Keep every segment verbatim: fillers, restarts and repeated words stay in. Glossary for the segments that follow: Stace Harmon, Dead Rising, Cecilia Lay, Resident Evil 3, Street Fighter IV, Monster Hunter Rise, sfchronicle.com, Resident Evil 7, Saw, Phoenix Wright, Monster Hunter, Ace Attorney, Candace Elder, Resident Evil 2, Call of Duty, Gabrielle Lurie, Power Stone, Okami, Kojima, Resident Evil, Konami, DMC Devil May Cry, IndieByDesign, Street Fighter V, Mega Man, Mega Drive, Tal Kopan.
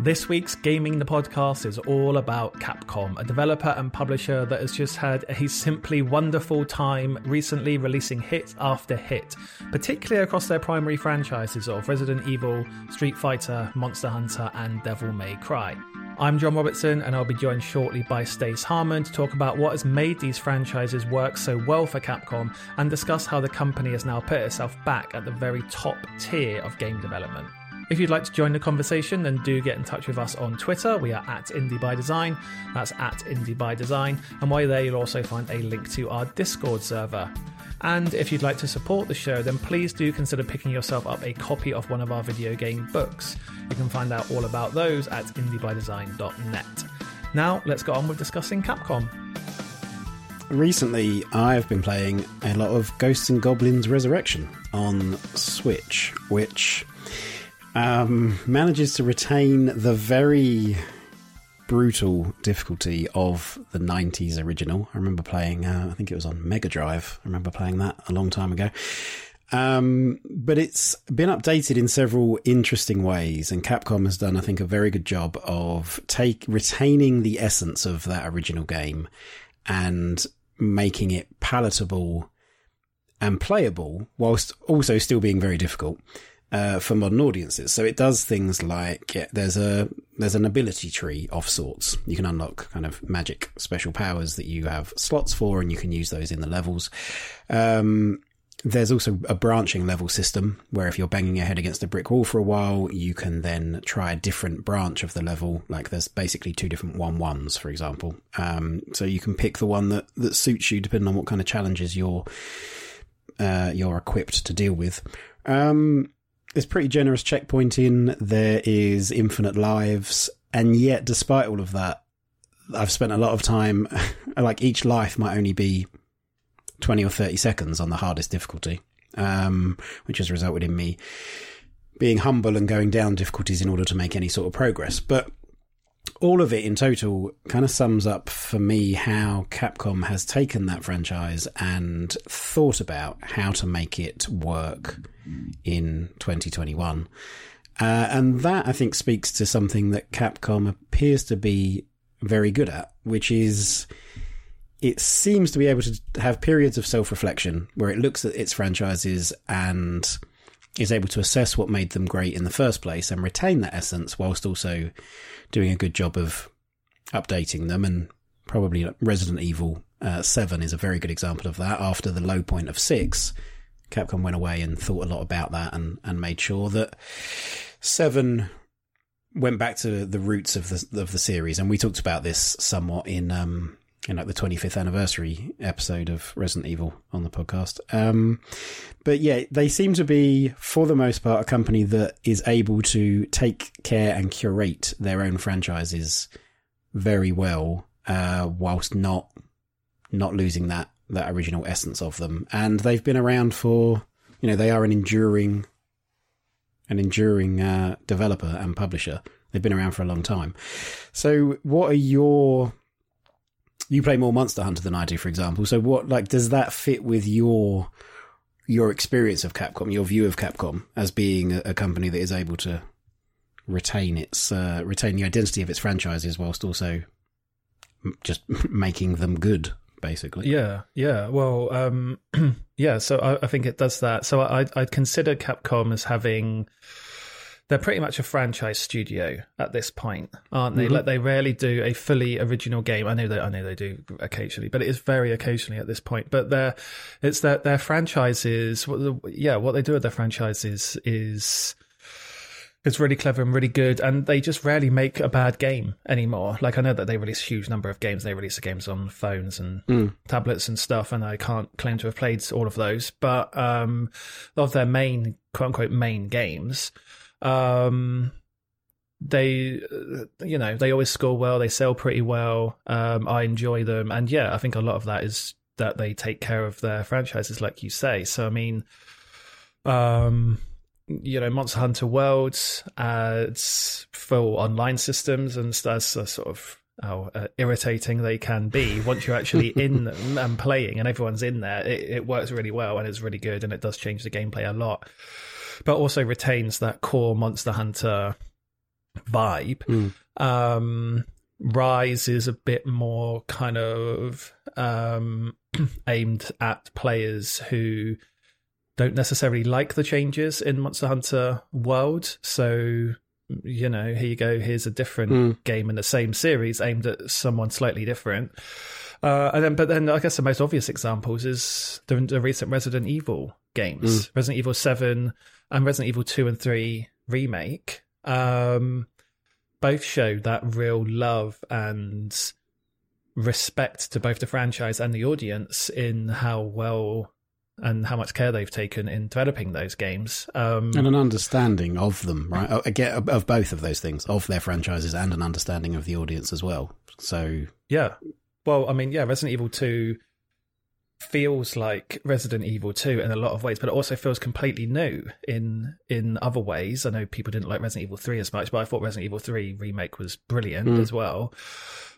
This week's Gaming the Podcast is all about Capcom, a developer and publisher that has just had a simply wonderful time recently, releasing hit after hit, particularly across their primary franchises of Resident Evil, Street Fighter, Monster Hunter and Devil May Cry. I'm John Robertson and I'll be joined shortly by Stace Harmon to talk about what has made these franchises work so well for Capcom and discuss how the company has now put itself back at the very top tier of game development. If you'd like to join the conversation, then do get in touch with us on Twitter. We are at IndieByDesign. That's at IndieByDesign. And while you're there, you'll also find a link to our Discord server. And if you'd like to support the show, then please do consider picking yourself up a copy of one of our video game books. You can find out all about those at indie by design dot net. Now, let's get on with discussing Capcom. Recently, I've been playing a lot of Ghosts and Goblins Resurrection on Switch, which... Um, manages to retain the very brutal difficulty of the nineties original. I remember playing, uh, I think it was on Mega Drive. I remember playing that a long time ago. Um, but it's been updated in several interesting ways, and Capcom has done, I think, a very good job of take retaining the essence of that original game and making it palatable and playable, whilst also still being very difficult. Uh, for modern audiences. So it does things like yeah, there's a there's an ability tree of sorts. You can unlock kind of magic special powers that you have slots for, and you can use those in the levels. Um, there's also a branching level system where if you're banging your head against a brick wall for a while, you can then try a different branch of the level. Like there's basically two different one ones, for example. Um, so you can pick the one that, that suits you depending on what kind of challenges you're uh, you're equipped to deal with. Um, There's pretty generous checkpointing, there is infinite lives, and yet despite all of that, I've spent a lot of time, like each life might only be twenty or thirty seconds on the hardest difficulty, um, which has resulted in me being humble and going down difficulties in order to make any sort of progress. But all of it in total kind of sums up for me how Capcom has taken that franchise and thought about how to make it work in twenty twenty-one. Uh, and that, I think, speaks to something that Capcom appears to be very good at, which is it seems to be able to have periods of self-reflection where it looks at its franchises and is able to assess what made them great in the first place and retain that essence whilst also doing a good job of updating them. And probably Resident Evil uh, seven is a very good example of that. After the low point of six, Capcom went away and thought a lot about that and, and made sure that seven went back to the roots of the of the series. And we talked about this somewhat in um in like the twenty-fifth anniversary episode of Resident Evil on the podcast. Um, but yeah, they seem to be, for the most part, a company that is able to take care and curate their own franchises very well, uh, whilst not not losing that that original essence of them. And they've been around for, you know, they are an enduring, an enduring uh, developer and publisher. They've been around for a long time. So what are your, you play more Monster Hunter than I do, for example. So what, like, does that fit with your, your experience of Capcom, your view of Capcom as being a, a company that is able to retain its, uh, retain the identity of its franchises whilst also just making them good? Basically. Yeah, yeah. Well, um, yeah, so I, I think it does that. So I, I'd consider Capcom as having... They're pretty much a franchise studio at this point, aren't they? Mm-hmm. Like they rarely do a fully original game. I know they, I know they do occasionally, but it is very occasionally at this point. But they're, it's their, their franchises... Yeah, what they do with their franchises is... It's really clever and really good, and they just rarely make a bad game anymore. Like, I know that they release a huge number of games. They release the games on phones and mm. tablets and stuff, and I can't claim to have played all of those. But um, of their main, quote-unquote, main games, um, they, you know, they always score well. They sell pretty well. Um, I enjoy them. And, yeah, I think a lot of that is that they take care of their franchises, like you say. So, I mean... um. You know, Monster Hunter World, uh, it's full online systems, and that's sort of how uh, irritating they can be once you're actually in them and playing, and everyone's in there. It, it works really well, and it's really good, and it does change the gameplay a lot, but also retains that core Monster Hunter vibe. Mm. Um, Rise is a bit more kind of um, aimed at players who don't necessarily like the changes in Monster Hunter World. So, you know, here you go, here's a different mm. game in the same series aimed at someone slightly different. Uh, and then, but then I guess the most obvious examples is the, the recent Resident Evil games, mm. Resident Evil seven and Resident Evil two and three remake. Um, both show that real love and respect to both the franchise and the audience in how well and how much care they've taken in developing those games. Um, and an understanding of them, right? Again, of both of those things, of their franchises and an understanding of the audience as well. So, yeah. Well, I mean, yeah, Resident Evil two feels like Resident Evil two in a lot of ways, but it also feels completely new in in other ways. I know people didn't like Resident Evil three as much, but I thought Resident Evil three remake was brilliant mm. as well.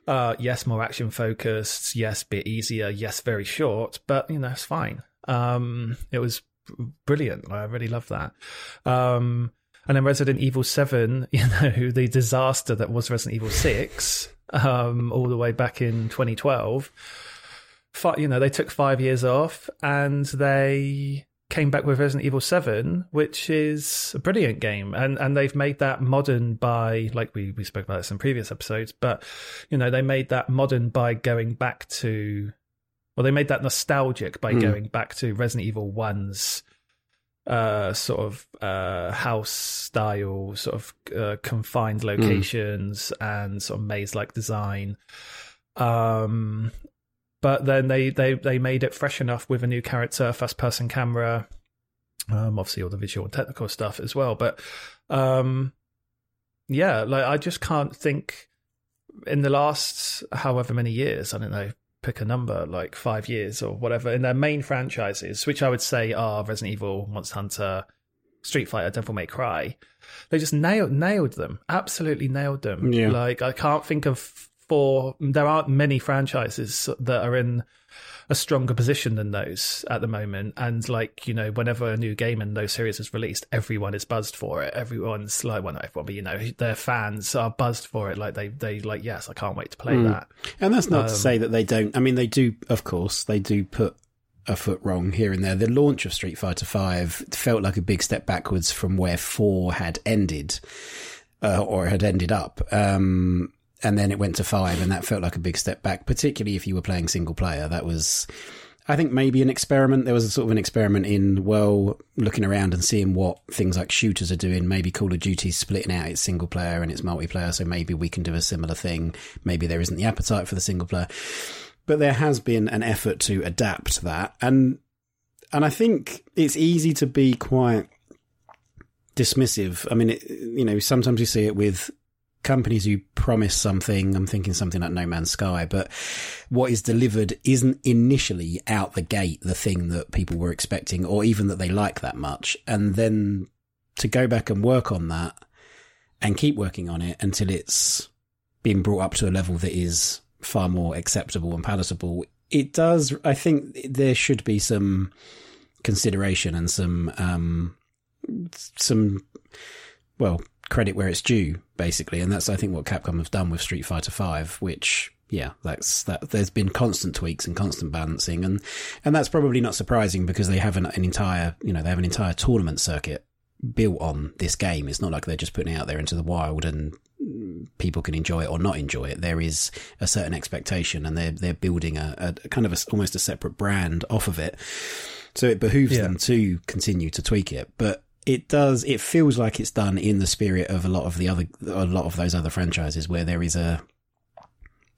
Uh, yes, more action-focused. Yes, bit easier. Yes, very short, but, you know, it's fine. Um, it was brilliant. I really love that. Um, and then Resident Evil seven, you know, the disaster that was Resident Evil six... Um, all the way back in twenty twelve, F- you know, they took five years off and they came back with Resident Evil seven, which is a brilliant game. And, and they've made that modern by, like we, we spoke about this in previous episodes, but, you know, they made that modern by going back to, well, they made that nostalgic by mm. going back to Resident Evil one's Uh, sort of uh, house style, sort of uh, confined locations mm. and sort of maze-like design. Um, but then they, they, they made it fresh enough with a new character, first-person camera, um, obviously all the visual and technical stuff as well. But um, yeah, like I just can't think in the last however many years, I don't know, pick a number, like five years or whatever, in their main franchises, which I would say are Resident Evil, Monster Hunter, Street Fighter, Devil May Cry. They just nailed nailed them. Absolutely nailed them. Yeah. Like, I can't think of four... There aren't many franchises that are in a stronger position than those at the moment. And, like, you know, whenever a new game in those series is released, everyone is buzzed for it. Everyone's like, well, not everyone, but, you know, their fans are buzzed for it. Like, they, they like, yes, I can't wait to play mm. that. And that's not um, to say that they don't... I mean, they do, of course, they do put a foot wrong here and there. The launch of Street Fighter V felt like a big step backwards from where four had ended, uh, or had ended up. Um... And then it went to five, and that felt like a big step back, particularly if you were playing single player. That was, I think, maybe an experiment. There was a sort of an experiment in, well, looking around and seeing what things like shooters are doing. Maybe Call of Duty splitting out its single player and its multiplayer, so maybe we can do a similar thing. Maybe there isn't the appetite for the single player. But there has been an effort to adapt that. And, and I think it's easy to be quite dismissive. I mean, it, you know, sometimes you see it with companies who promise something. I'm thinking something like No Man's Sky, but what is delivered isn't initially out the gate the thing that people were expecting or even that they like that much. And then to go back and work on that and keep working on it until it's been brought up to a level that is far more acceptable and palatable. It does, I think there should be some consideration and some, um, some, well, credit where it's due, basically. And that's, I think, what Capcom have done with Street Fighter V, which, yeah, that's that there's been constant tweaks and constant balancing, and and that's probably not surprising because they have an, an entire, you know, they have an entire tournament circuit built on this game. It's not like they're just putting it out there into the wild and people can enjoy it or not enjoy it. There is a certain expectation, and they're, they're building a, a kind of a, almost a separate brand off of it. So it behooves yeah. them to continue to tweak it. But it does, it feels like it's done in the spirit of a lot of the other, a lot of those other franchises where there is a,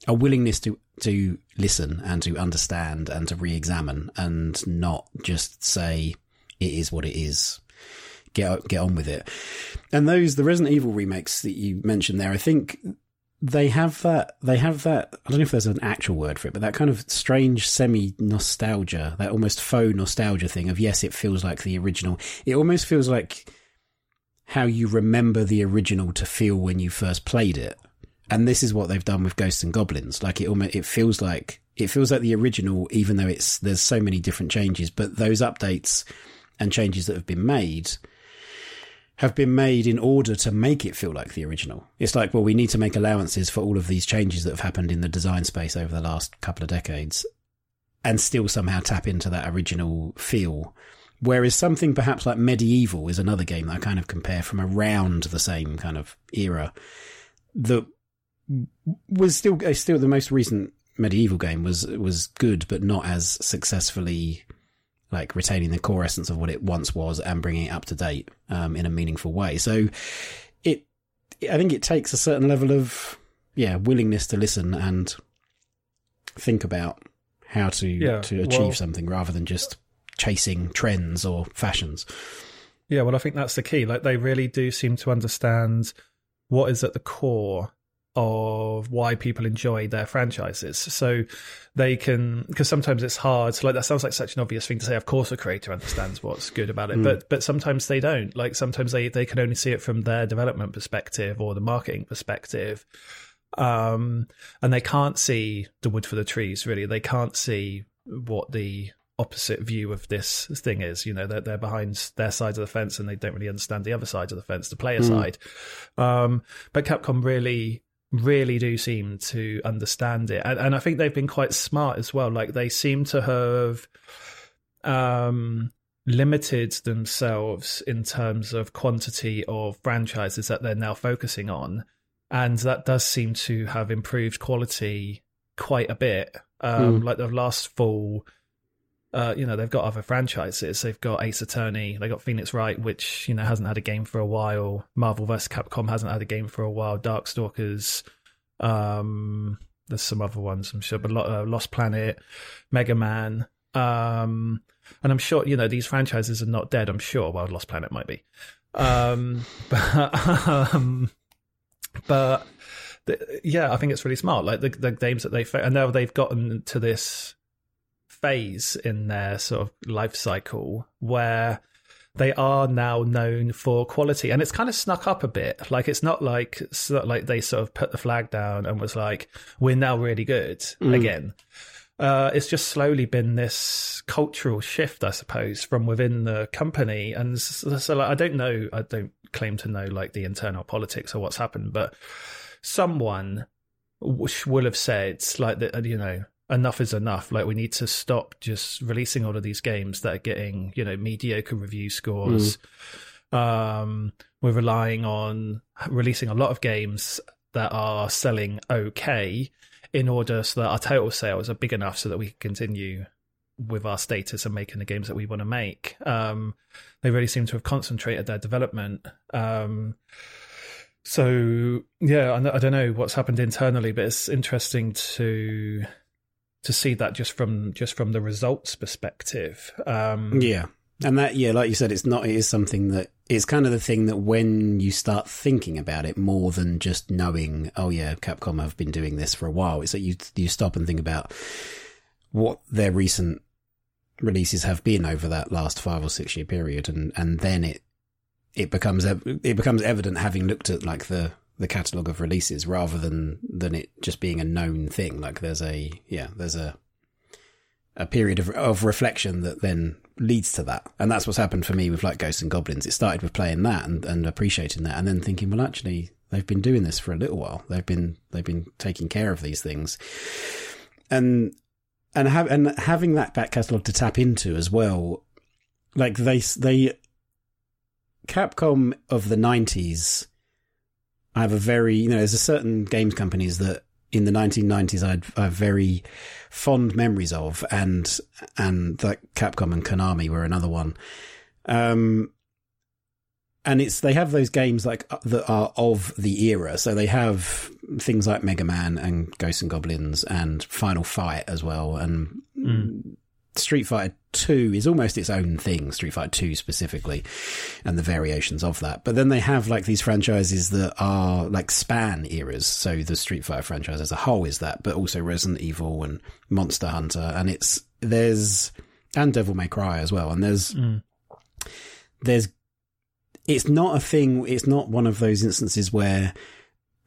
a willingness to, to listen and to understand and to re-examine and not just say it is what it is. Get, get on with it. And those, the Resident Evil remakes that you mentioned there, I think they have that, they have that, I don't know if there's an actual word for it, but that kind of strange semi-nostalgia, that almost faux nostalgia thing of, yes, it feels like the original. It almost feels like how you remember the original to feel when you first played it. And this is what they've done with Ghosts and Goblins. Like it almost, it feels like, it feels like the original, even though it's, there's so many different changes, but those updates and changes that have been made have been made in order to make it feel like the original. It's like, well, we need to make allowances for all of these changes that have happened in the design space over the last couple of decades and still somehow tap into that original feel. Whereas something perhaps like Medieval is another game that I kind of compare from around the same kind of era that was still still the most recent Medieval game was was good, but not as successfully... like retaining the core essence of what it once was and bringing it up to date um, in a meaningful way. So it, I think it takes a certain level of, yeah, willingness to listen and think about how to, yeah, to achieve well, something rather than just chasing trends or fashions. Yeah. Well, I think that's the key. Like they really do seem to understand what is at the core of why people enjoy their franchises, so they can, because sometimes it's hard to, like, that sounds like such an obvious thing to say, of course a creator understands what's good about it, mm. but but sometimes they don't, like sometimes they they can only see it from their development perspective or the marketing perspective, um and they can't see the wood for the trees, really. They can't see what the opposite view of this thing is, you know, they're, they're behind their side of the fence and they don't really understand the other side of the fence, the player mm. side, um but Capcom really really do seem to understand it. And, and I think they've been quite smart as well. Like they seem to have um, limited themselves in terms of quantity of franchises that they're now focusing on. And that does seem to have improved quality quite a bit. Um, mm. Like the last full, uh, you know, they've got other franchises. They've got Ace Attorney, they got Phoenix Wright, which, you know, hasn't had a game for a while. Marvel versus. Capcom hasn't had a game for a while. Dark Stalkers, um, there's some other ones, I'm sure, but uh, Lost Planet, Mega Man. Um, and I'm sure, you know, these franchises are not dead, I'm sure. Well, Lost Planet might be. Um, but... Um, but th- yeah, I think it's really smart. Like, the, the games that they've... And now they've gotten to this phase in their sort of life cycle where they are now known for quality, and it's kind of snuck up a bit. Like it's not like it's not like they sort of put the flag down and was like, we're now really good mm. again. Uh, it's just slowly been this cultural shift, I suppose, from within the company. And so, so like, I don't know, I don't claim to know like the internal politics or what's happened, but someone will have said like that, you know, enough is enough. Like we need to stop just releasing all of these games that are getting, you know, mediocre review scores. Mm. Um, we're relying on releasing a lot of games that are selling okay in order so that our total sales are big enough so that we can continue with our status and making the games that we want to make. Um, they really seem to have concentrated their development. Um, so yeah, I don't know what's happened internally, but it's interesting to... to see that just from just from the results perspective. Um, yeah. And that, yeah, like you said, it's not, it is something that, it's kind of the thing that when you start thinking about it more than just knowing, oh yeah, Capcom have been doing this for a while, it's that you, you stop and think about what their recent releases have been over that last five or six year period. And, and then it, it becomes, it becomes evident having looked at like the, the catalogue of releases rather than than it just being a known thing. Like there's a yeah there's a a period of of reflection that then leads to that, and that's what's happened for me with like Ghosts and Goblins. It started with playing that and, and appreciating that, and then thinking, well, actually they've been doing this for a little while, they've been they've been taking care of these things, and and have and having that back catalogue to tap into as well. Like they they Capcom of the nineties, I have a very, you know, there's a certain games companies that in the nineteen nineties I'd, I have very fond memories of, and and like Capcom and Konami were another one. Um, and it's they have those games like that are of the era, so they have things like Mega Man and Ghosts and Goblins and Final Fight as well, and mm. Street Fighter two is almost its own thing, Street Fighter two specifically, and the variations of that. But then they have like these franchises that are like span eras, so the Street Fighter franchise as a whole is that, but also Resident Evil and Monster Hunter, and it's there's and Devil May Cry as well, and there's mm. there's it's not a thing, it's not one of those instances where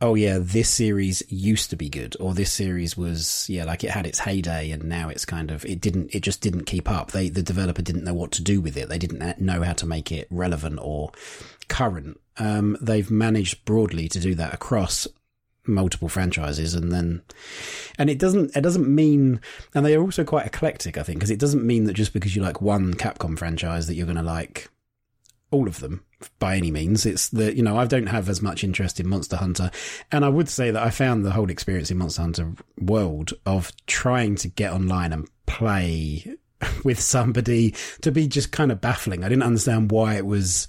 oh yeah, this series used to be good, or this series was, yeah, like it had its heyday and now it's kind of, it didn't, it just didn't keep up. They, the developer didn't know what to do with it. They didn't know how to make it relevant or current. Um, they've managed broadly to do that across multiple franchises, and then and it doesn't it doesn't mean, and they are also quite eclectic, I think, because it doesn't mean that just because you like one Capcom franchise that you're going to like all of them by any means. It's that, you know, I don't have as much interest in Monster Hunter, and I would say that I found the whole experience in Monster Hunter World of trying to get online and play with somebody to be just kind of baffling. I didn't understand why it was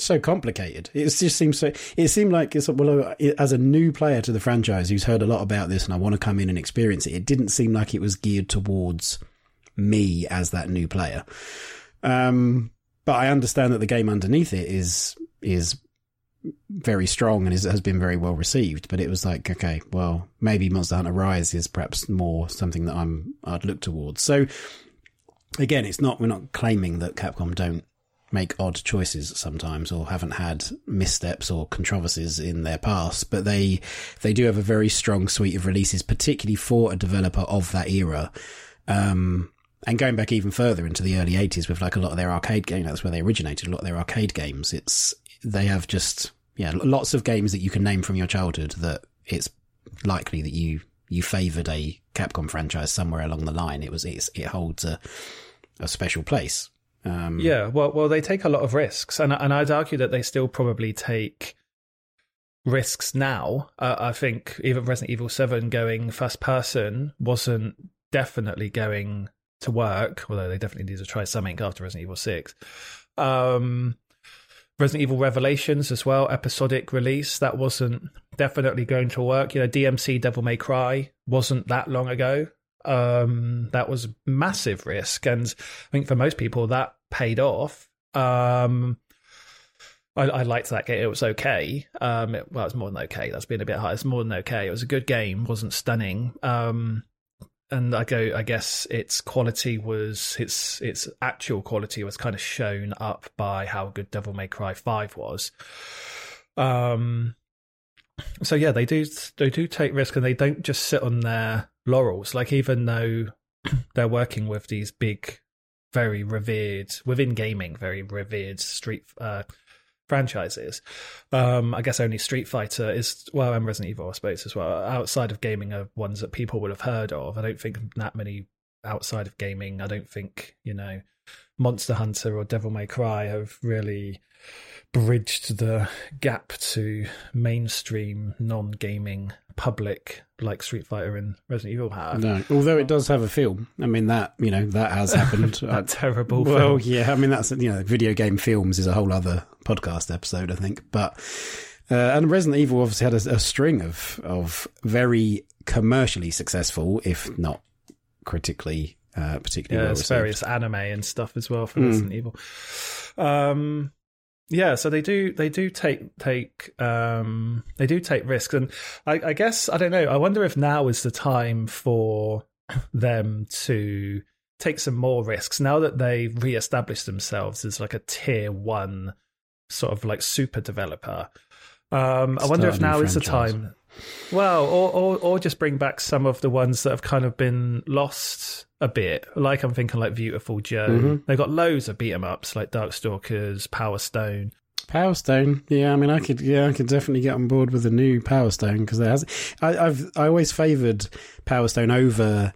so complicated. It just seems so. It seemed like it's well, as a new player to the franchise who's heard a lot about this and I want to come in and experience it, it didn't seem like it was geared towards me as that new player. Um, but I understand that the game underneath it is is very strong and is, has been very well received. But it was like, okay, well, maybe Monster Hunter Rise is perhaps more something that I'm I'd look towards. So again, it's not we're not claiming that Capcom don't make odd choices sometimes or haven't had missteps or controversies in their past, but they they do have a very strong suite of releases, particularly for a developer of that era. Um and going back even further into the early eighties with like a lot of their arcade games, that's where they originated, a lot of their arcade games. It's they have just yeah lots of games that you can name from your childhood that it's likely that you you favoured a Capcom franchise somewhere along the line. It was it's, it holds a a special place. Um, yeah, well, well, they take a lot of risks, and and I'd argue that they still probably take risks now. Uh, I think even Resident Evil seven going first person wasn't definitely going to work, although they definitely need to try something after Resident Evil six. Um, Resident Evil Revelations as well, episodic release, that wasn't definitely going to work. You know, D M C Devil May Cry wasn't that long ago. Um, that was massive risk, and I think for most people that paid off. Um, I, I liked that game; it was okay. Um, it, well, it's more than okay. That's been a bit high. It's more than okay. It was a good game, wasn't stunning. Um, and I go, I guess its quality was its its actual quality was kind of shown up by how good Devil May Cry five was. Um, so yeah, they do they do take risk, and they don't just sit on their laurels. Like, even though they're working with these big, very revered within gaming, very revered street uh, franchises, um, I guess only Street Fighter is well, and Resident Evil, I suppose, as well. Outside of gaming are ones that people would have heard of. I don't think that many outside of gaming. I don't think you know Monster Hunter or Devil May Cry have really bridged the gap to mainstream non-gaming public like Street Fighter and Resident Evil have. No, although it does have a film. I mean, that, you know, that has happened. that I, terrible well, film. Well, yeah, I mean, that's, you know, video game films is a whole other podcast episode, I think. But, uh, and Resident Evil obviously had a, a string of, of very commercially successful, if not critically, uh, particularly yeah, well received. Various anime and stuff as well for mm. Resident Evil. Um, Yeah, so they do. They do take take. Um, they do take risks, and I, I guess I don't know. I wonder if now is the time for them to take some more risks. Now that they've reestablished themselves as like a tier one sort of like super developer, um, I wonder if now is the time. Well, or, or or just bring back some of the ones that have kind of been lost a bit. Like, I'm thinking like Beautiful Joe. Mm-hmm. They've got loads of beat 'em ups like Dark Stalkers, Power Stone. Power Stone, yeah. I mean, I could, yeah, I could definitely get on board with the new Power Stone because there has. I, I've I always favoured Power Stone over.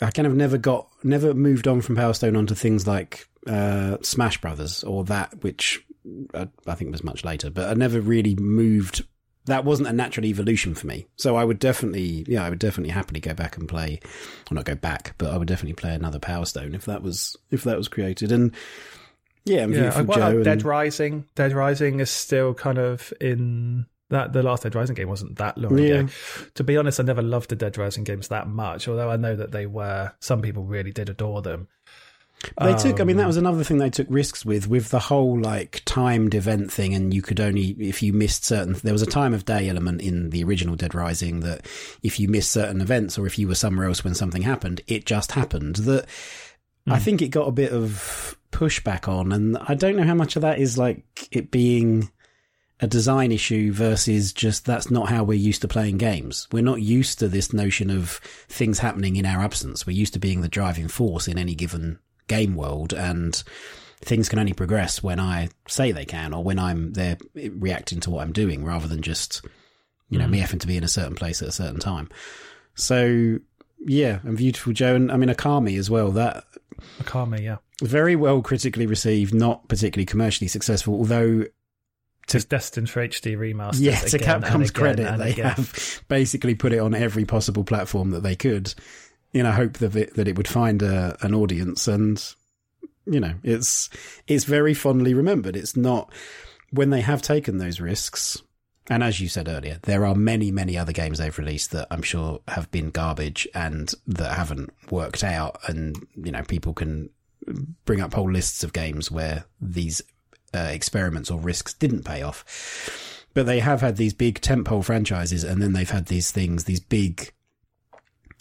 I kind of never got, never moved on from Power Stone onto things like uh, Smash Brothers or that, which I, I think was much later. But I never really moved. That wasn't a natural evolution for me. So I would definitely, yeah, I would definitely happily go back and play, or not go back, but I would definitely play another Power Stone if that was, if that was created. And yeah, yeah I, well, Joe Dead and, Rising, Dead Rising is still kind of in that. The last Dead Rising game wasn't that long yeah. ago. To be honest, I never loved the Dead Rising games that much, although I know that they were, some people really did adore them. They took, I mean, that was another thing they took risks with, with the whole like timed event thing. And you could only, if you missed certain, there was a time of day element in the original Dead Rising that if you missed certain events or if you were somewhere else when something happened, it just happened. That mm. I think it got a bit of pushback on. And I don't know how much of that is like it being a design issue versus just that's not how we're used to playing games. We're not used to this notion of things happening in our absence. We're used to being the driving force in any given game world, and things can only progress when I say they can, or when I'm there reacting to what I'm doing, rather than just, you know, mm-hmm. me having to be in a certain place at a certain time. So yeah, and Beautiful Joe, and I mean Okami as well. That Okami, yeah, very well critically received, not particularly commercially successful, although to, it's destined for H D remasters. Yeah, to Capcom's credit, they again. have basically put it on every possible platform that they could, in a hope that it, that it would find a, an audience. And you know, it's it's very fondly remembered. It's not when they have taken those risks. And as you said earlier, there are many, many other games they've released that I'm sure have been garbage and that haven't worked out. And you know, people can bring up whole lists of games where these Uh, experiments or risks didn't pay off, but they have had these big tentpole franchises, and then they've had these things, these big,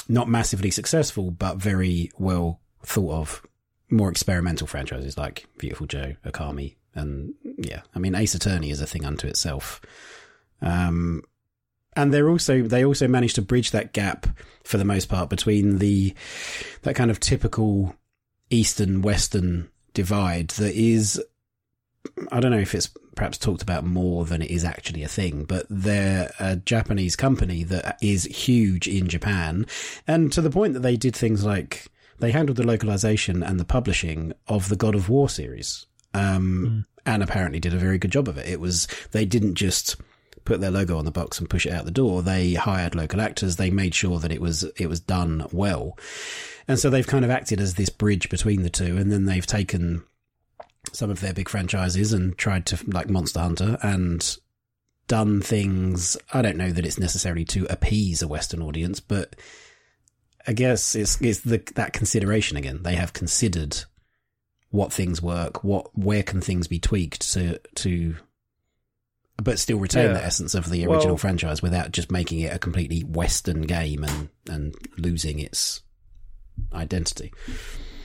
not massively successful but very well thought of, more experimental franchises like Beautiful Joe, Okami, and yeah, I mean Ace Attorney is a thing unto itself. Um, and they're also they also managed to bridge that gap for the most part between the that kind of typical Eastern Western divide that is, I don't know if it's perhaps talked about more than it is actually a thing, but they're a Japanese company that is huge in Japan. And to the point that they did things like they handled the localization and the publishing of the God of War series. Um, mm. And apparently did a very good job of it. It was, they didn't just put their logo on the box and push it out the door. They hired local actors. They made sure that it was, it was done well. And so they've kind of acted as this bridge between the two. And then they've taken some of their big franchises and tried to, like Monster Hunter, and done things. I don't know that it's necessarily to appease a Western audience, but I guess it's, it's the, that consideration again. They have considered what things work, what, where can things be tweaked to, to, but still retain yeah. the essence of the original well, franchise without just making it a completely Western game and, and losing its identity.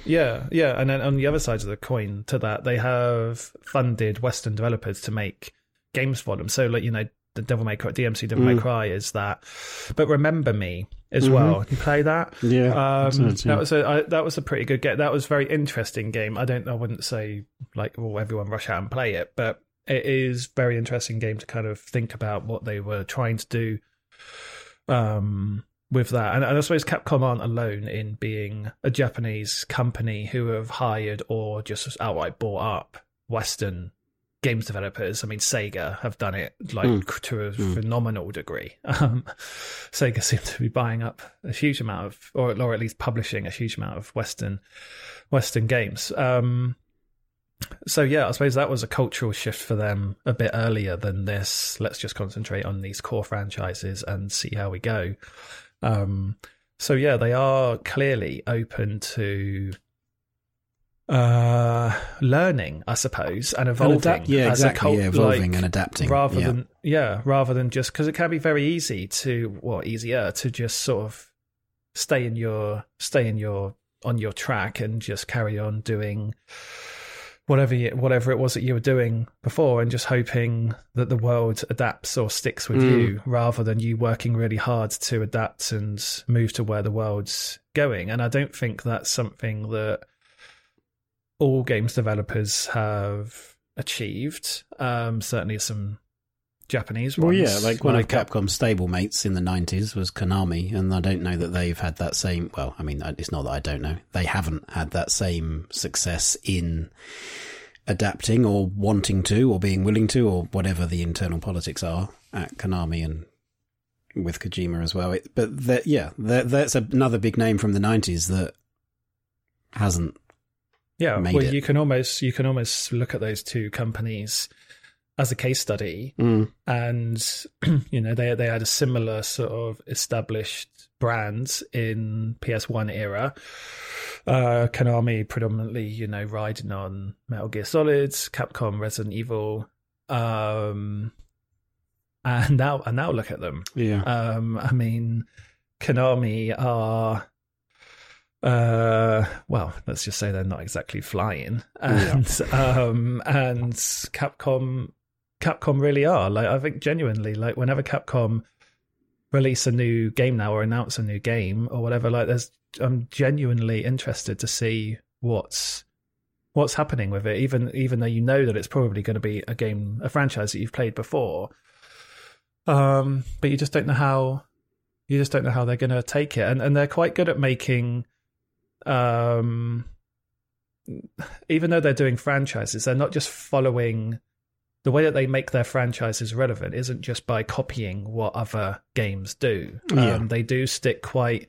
Yeah, yeah, and then on the other side of the coin to that, they have funded Western developers to make games for them. So, like, you know, the Devil May Cry, D M C Devil mm. May Cry is that. But Remember Me as mm-hmm. well. You play that? Yeah, um, sense, yeah. That was a I, that was a pretty good game. That was a very interesting game. I don't, I wouldn't say like, well, everyone rush out and play it, but it is very interesting game to kind of think about what they were trying to do. Um. With that, and, and I suppose Capcom aren't alone in being a Japanese company who have hired or just outright bought up Western games developers. I mean, Sega have done it like mm. to a mm. phenomenal degree. Um, Sega seem to be buying up a huge amount of, or, or at least publishing a huge amount of Western Western games. Um, so yeah, I suppose that was a cultural shift for them a bit earlier than this. Let's just concentrate on these core franchises and see how we go. Um, so yeah, they are clearly open to uh, learning, I suppose, and evolving. And adapt- yeah, as exactly. A cult, yeah, evolving like, and adapting. Rather yeah. than yeah, rather than just because it can be very easy to, well, easier to just sort of stay in your stay in your on your track and just carry on doing whatever you, whatever it was that you were doing before, and just hoping that the world adapts or sticks with mm. you, rather than you working really hard to adapt and move to where the world's going. And I don't think that's something that all games developers have achieved. Um, certainly some Japanese ones. Well, yeah, like one like, of Capcom's stablemates in the nineties was Konami, and I don't know that they've had that same... Well, I mean, it's not that I don't know. They haven't had that same success in adapting or wanting to or being willing to or whatever the internal politics are at Konami and with Kojima as well. It, but, that, yeah, that, that's another big name from the nineties that hasn't yeah, made well, it. You can almost you can almost look at those two companies as a case study, mm. and you know they they had a similar sort of established brand in P S one era. Uh, Konami predominantly, you know, riding on Metal Gear Solid, Capcom, Resident Evil, um, and now and now look at them. Yeah, um, I mean, Konami are. Uh, well, let's just say they're not exactly flying, and yeah. um, and Capcom Capcom really are. Like, I think genuinely, like, whenever Capcom release a new game now or announce a new game or whatever, like, there's, I'm genuinely interested to see what's what's happening with it, even even though you know that it's probably going to be a game, a franchise that you've played before. Um, but you just don't know how you just don't know how they're going to take it, and and they're quite good at making. Um, even though they're doing franchises, they're not just following. The way that they make their franchises relevant isn't just by copying what other games do. Yeah. Um, they do stick quite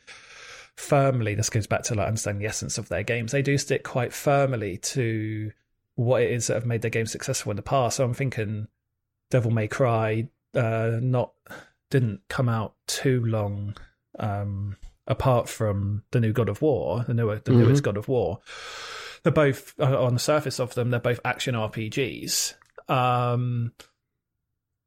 firmly. This goes back to like understanding the essence of their games. They do stick quite firmly to what it is that have made their games successful in the past. So I'm thinking Devil May Cry uh, not didn't come out too long um, apart from the new God of War, the, newer, the mm-hmm. newest God of War. They're both, on the surface of them, they're both action R P Gs. Um,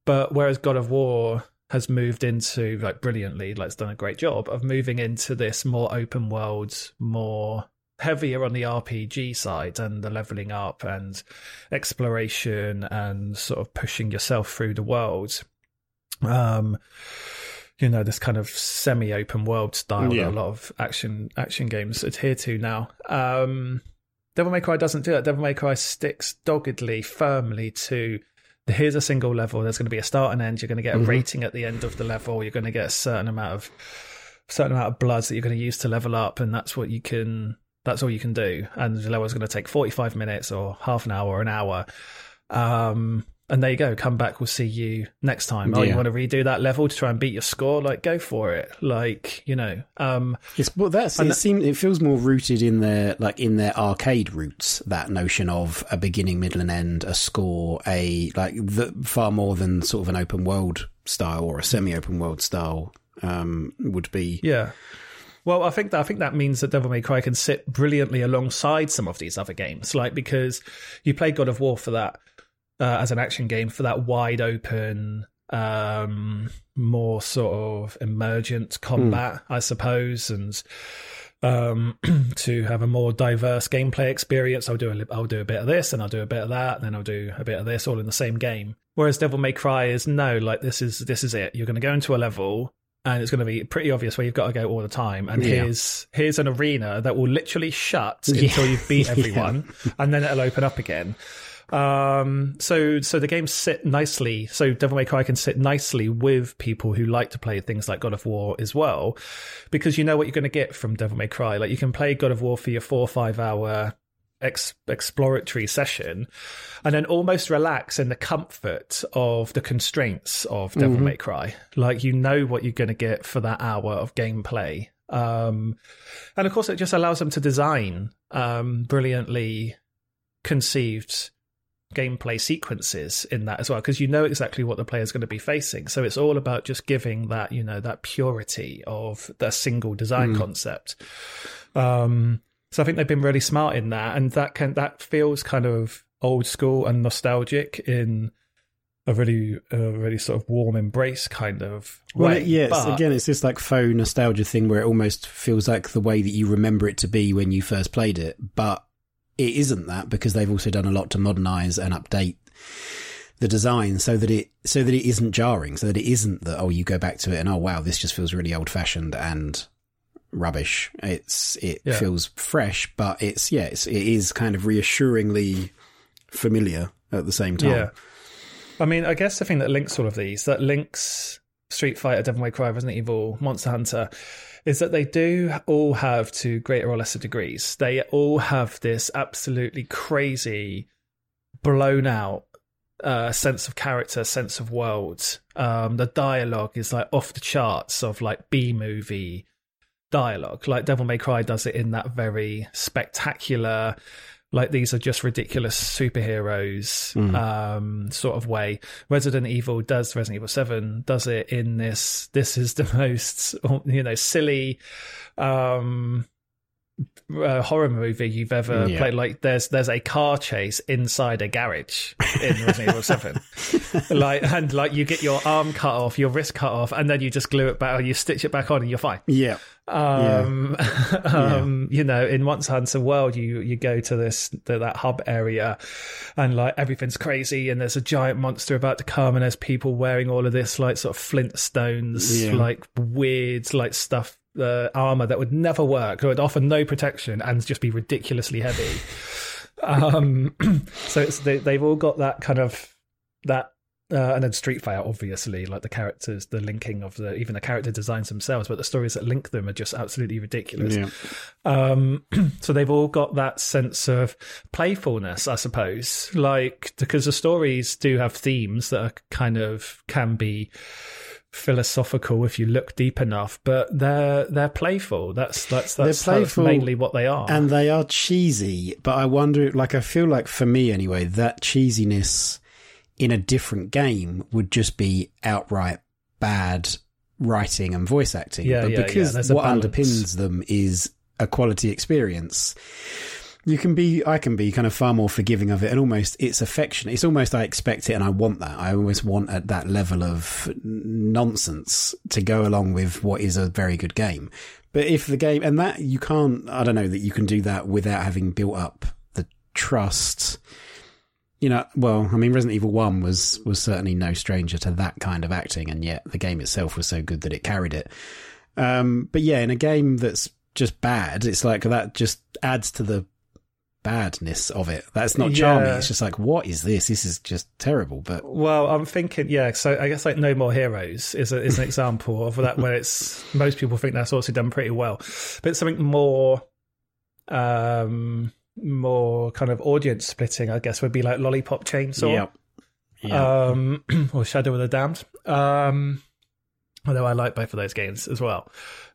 but whereas God of War has moved into, like, brilliantly, like, it's done a great job of moving into this more open world, more heavier on the R P G side and the leveling up and exploration and sort of pushing yourself through the world. Um, you know, this kind of semi-open world style yeah. that a lot of action action games adhere to now. Um, Devil May Cry doesn't do that. Devil May Cry sticks doggedly, firmly to here's a single level. There's going to be a start and end. You're going to get a mm-hmm. rating at the end of the level. You're going to get a certain amount of certain amount of bloods that you're going to use to level up, and that's what you can. That's all you can do. And the level's going to take forty-five minutes or half an hour or an hour. Um, and there you go. Come back. We'll see you next time. Yeah. Oh, you want to redo that level to try and beat your score? Like, go for it. Like, you know. Um, yes, well, that's it. That, seems it feels more rooted in their like in their arcade roots. That notion of a beginning, middle, and end, a score, a like the, far more than sort of an open world style or a semi-open world style um, would be. Yeah. Well, I think that I think that means that Devil May Cry can sit brilliantly alongside some of these other games, like because you play God of War for that. Uh, as an action game for that wide open, um, more sort of emergent combat, mm. I suppose, and um, to have a more diverse gameplay experience. I'll do a, I'll do a bit of this, and I'll do a bit of that, and then I'll do a bit of this, all in the same game. Whereas Devil May Cry is no, like this is this is it. You're going to go into a level, and it's going to be pretty obvious where you've got to go all the time. And yeah. here's here's an arena that will literally shut yeah. until you've beat everyone, yeah. and then it'll open up again. Um, so, so the games sit nicely. So Devil May Cry can sit nicely with people who like to play things like God of War as well, because you know what you're going to get from Devil May Cry. Like you can play God of War for your four or five hour ex- exploratory session and then almost relax in the comfort of the constraints of Devil mm-hmm. May Cry. Like, you know what you're going to get for that hour of gameplay. Um, and of course it just allows them to design, um, brilliantly conceived gameplay sequences in that as well, because you know exactly what the player is going to be facing. So it's all about just giving that, you know, that purity of the single design mm. concept. Um, so I think they've been really smart in that, and that can that feels kind of old school and nostalgic in a really, a really sort of warm embrace kind of way. Well, yes, but again, it's this like faux nostalgia thing where it almost feels like the way that you remember it to be when you first played it, but it isn't that, because they've also done a lot to modernize and update the design so that it so that it isn't jarring, so that it isn't that, oh, you go back to it and, oh, wow, this just feels really old-fashioned and rubbish. It's It yeah. feels fresh, but it's, yeah, it's, it is kind of reassuringly familiar at the same time. Yeah. I mean, I guess the thing that links all of these, that links Street Fighter, Devil May Cry, Resident Evil, Monster Hunter, is that they do all have, to greater or lesser degrees, they all have this absolutely crazy, blown out uh, sense of character, sense of world. Um, the dialogue is like off the charts of like B-movie dialogue. Like Devil May Cry does it in that very spectacular, like these are just ridiculous superheroes mm. um, sort of way. Resident Evil does, Resident Evil seven does it in this, this is the most, you know, silly, um, uh, horror movie you've ever yeah. played, like there's there's a car chase inside a garage in Resident Evil seven, like and like you get your arm cut off, your wrist cut off, and then you just glue it back, or you stitch it back on, and you're fine. Yeah. Um, yeah. um, yeah. You know, in Monster Hunter World, you you go to this to that hub area, and like everything's crazy, and there's a giant monster about to come, and there's people wearing all of this like sort of Flintstones, yeah. like weird like stuff. The uh, armor that would never work, or would offer no protection and just be ridiculously heavy. um, so it's they, they've all got that kind of that, uh, and then Street Fighter, obviously, like the characters, the linking of the even the character designs themselves, but the stories that link them are just absolutely ridiculous. Yeah. Um, so they've all got that sense of playfulness, I suppose, like because the stories do have themes that are kind of can be philosophical if you look deep enough, but they're they're playful. That's that's that's, they're playful, that's mainly what they are, and they are cheesy. But I wonder, like I feel like for me anyway, that cheesiness in a different game would just be outright bad writing and voice acting. Yeah, but yeah, because yeah, what balance. Underpins them is a quality experience. You can be, I can be kind of far more forgiving of it, and almost it's affection. It's almost I expect it and I want that. I always want at that level of nonsense to go along with what is a very good game. But if the game, and that you can't, I don't know that you can do that without having built up the trust. You know, well, I mean, Resident Evil one was, was certainly no stranger to that kind of acting, and yet the game itself was so good that it carried it. Um, but yeah, in a game that's just bad, it's like that just adds to the badness of it. That's not charming. Yeah. It's just like, what is this? This is just terrible. But well, I'm thinking, yeah. So I guess like No More Heroes is a, is an example of that, where it's most people think that's also done pretty well, but something more, um, more kind of audience splitting, I guess, would be like Lollipop Chainsaw, yep. Yep. um, or Shadow of the Damned. Um, although I like both of those games as well.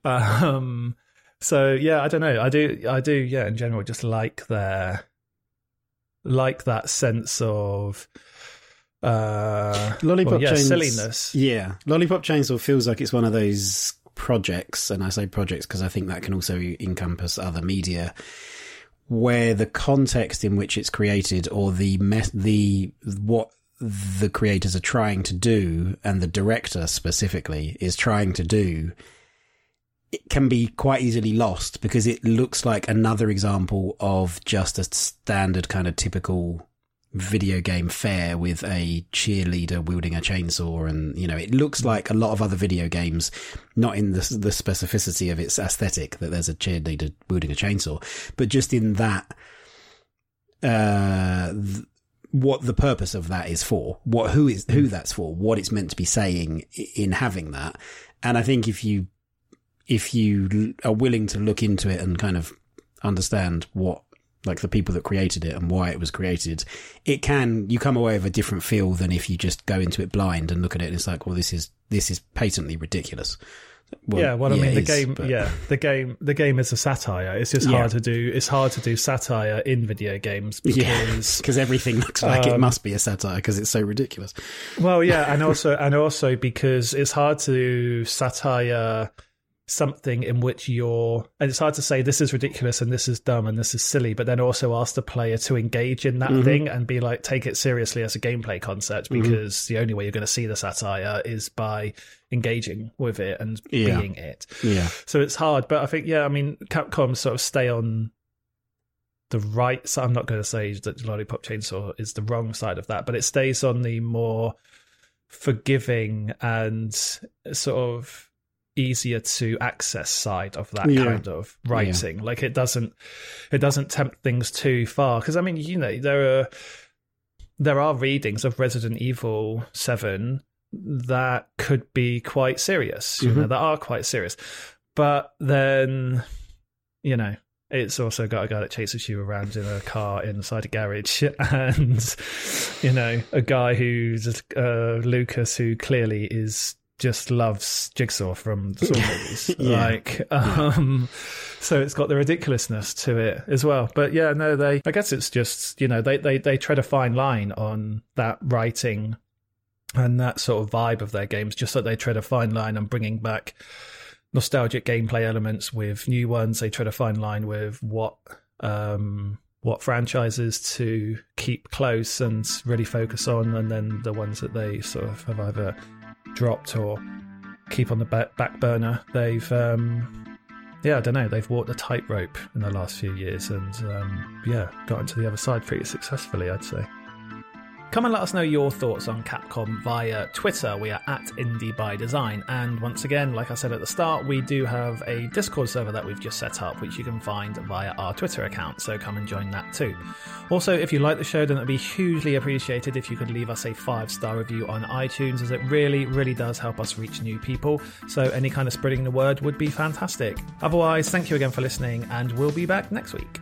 Um. So yeah, I don't know. I do, I do. Yeah, in general, just like their, like that sense of uh, Lollipop well, yeah, Chains- silliness. Yeah, Lollipop Chainsaw feels like it's one of those projects, and I say projects because I think that can also encompass other media, where the context in which it's created, or the me- the what the creators are trying to do, and the director specifically is trying to do, it can be quite easily lost, because it looks like another example of just a standard kind of typical video game fare with a cheerleader wielding a chainsaw. And, you know, it looks like a lot of other video games, not in the, the specificity of its aesthetic that there's a cheerleader wielding a chainsaw, but just in that, uh, th- what the purpose of that is for, what, who is, who that's for, what it's meant to be saying in having that. And I think if you, if you are willing to look into it and kind of understand what, like the people that created it and why it was created, it can, you come away with a different feel than if you just go into it blind and look at it and it's like, well, this is, this is patently ridiculous. Well, yeah. Well, I yeah, mean, the is, game, but... yeah, the game, the game is a satire. It's just yeah. hard to do. It's hard to do satire in video games because because yeah, everything looks like um, it must be a satire because it's so ridiculous. Well, yeah. And also, and also because it's hard to satire something in which you're, and it's hard to say this is ridiculous and this is dumb and this is silly, but then also ask the player to engage in that mm-hmm. thing and be like, take it seriously as a gameplay concept, because mm-hmm. the only way you're going to see the satire is by engaging with it and yeah. being it. Yeah. So it's hard, but I think, yeah, I mean, Capcom sort of stay on the right side. I'm not going to say that Lollipop Chainsaw is the wrong side of that, but it stays on the more forgiving and sort of easier to access side of that yeah. kind of writing. Yeah. Like it doesn't, it doesn't tempt things too far. Because I mean, you know, there are there are readings of Resident Evil seven that could be quite serious. Mm-hmm. You know, that are quite serious. But then, you know, it's also got a guy that chases you around in a car inside a garage, and you know, a guy who's uh, Lucas, who clearly is. Just loves Jigsaw from the Saw movies. yeah. Like, um, so it's got the ridiculousness to it as well. But yeah, no, they, I guess it's just, you know, they, they, they tread a fine line on that writing and that sort of vibe of their games, just like they tread a fine line on bringing back nostalgic gameplay elements with new ones. They tread a fine line with what um, what franchises to keep close and really focus on, and then the ones that they sort of have either dropped or keep on the back burner. They've um, yeah, I don't know. They've walked the tightrope in the last few years, and um, yeah, gotten to the other side pretty successfully, I'd say. Come and let us know your thoughts on Capcom via Twitter. We are at IndieByDesign. And once again, like I said at the start, we do have a Discord server that we've just set up, which you can find via our Twitter account, so come and join that too. Also, if you like the show, then it would be hugely appreciated if you could leave us a five-star review on iTunes, as it really, really does help us reach new people. So any kind of spreading the word would be fantastic. Otherwise, thank you again for listening, and we'll be back next week.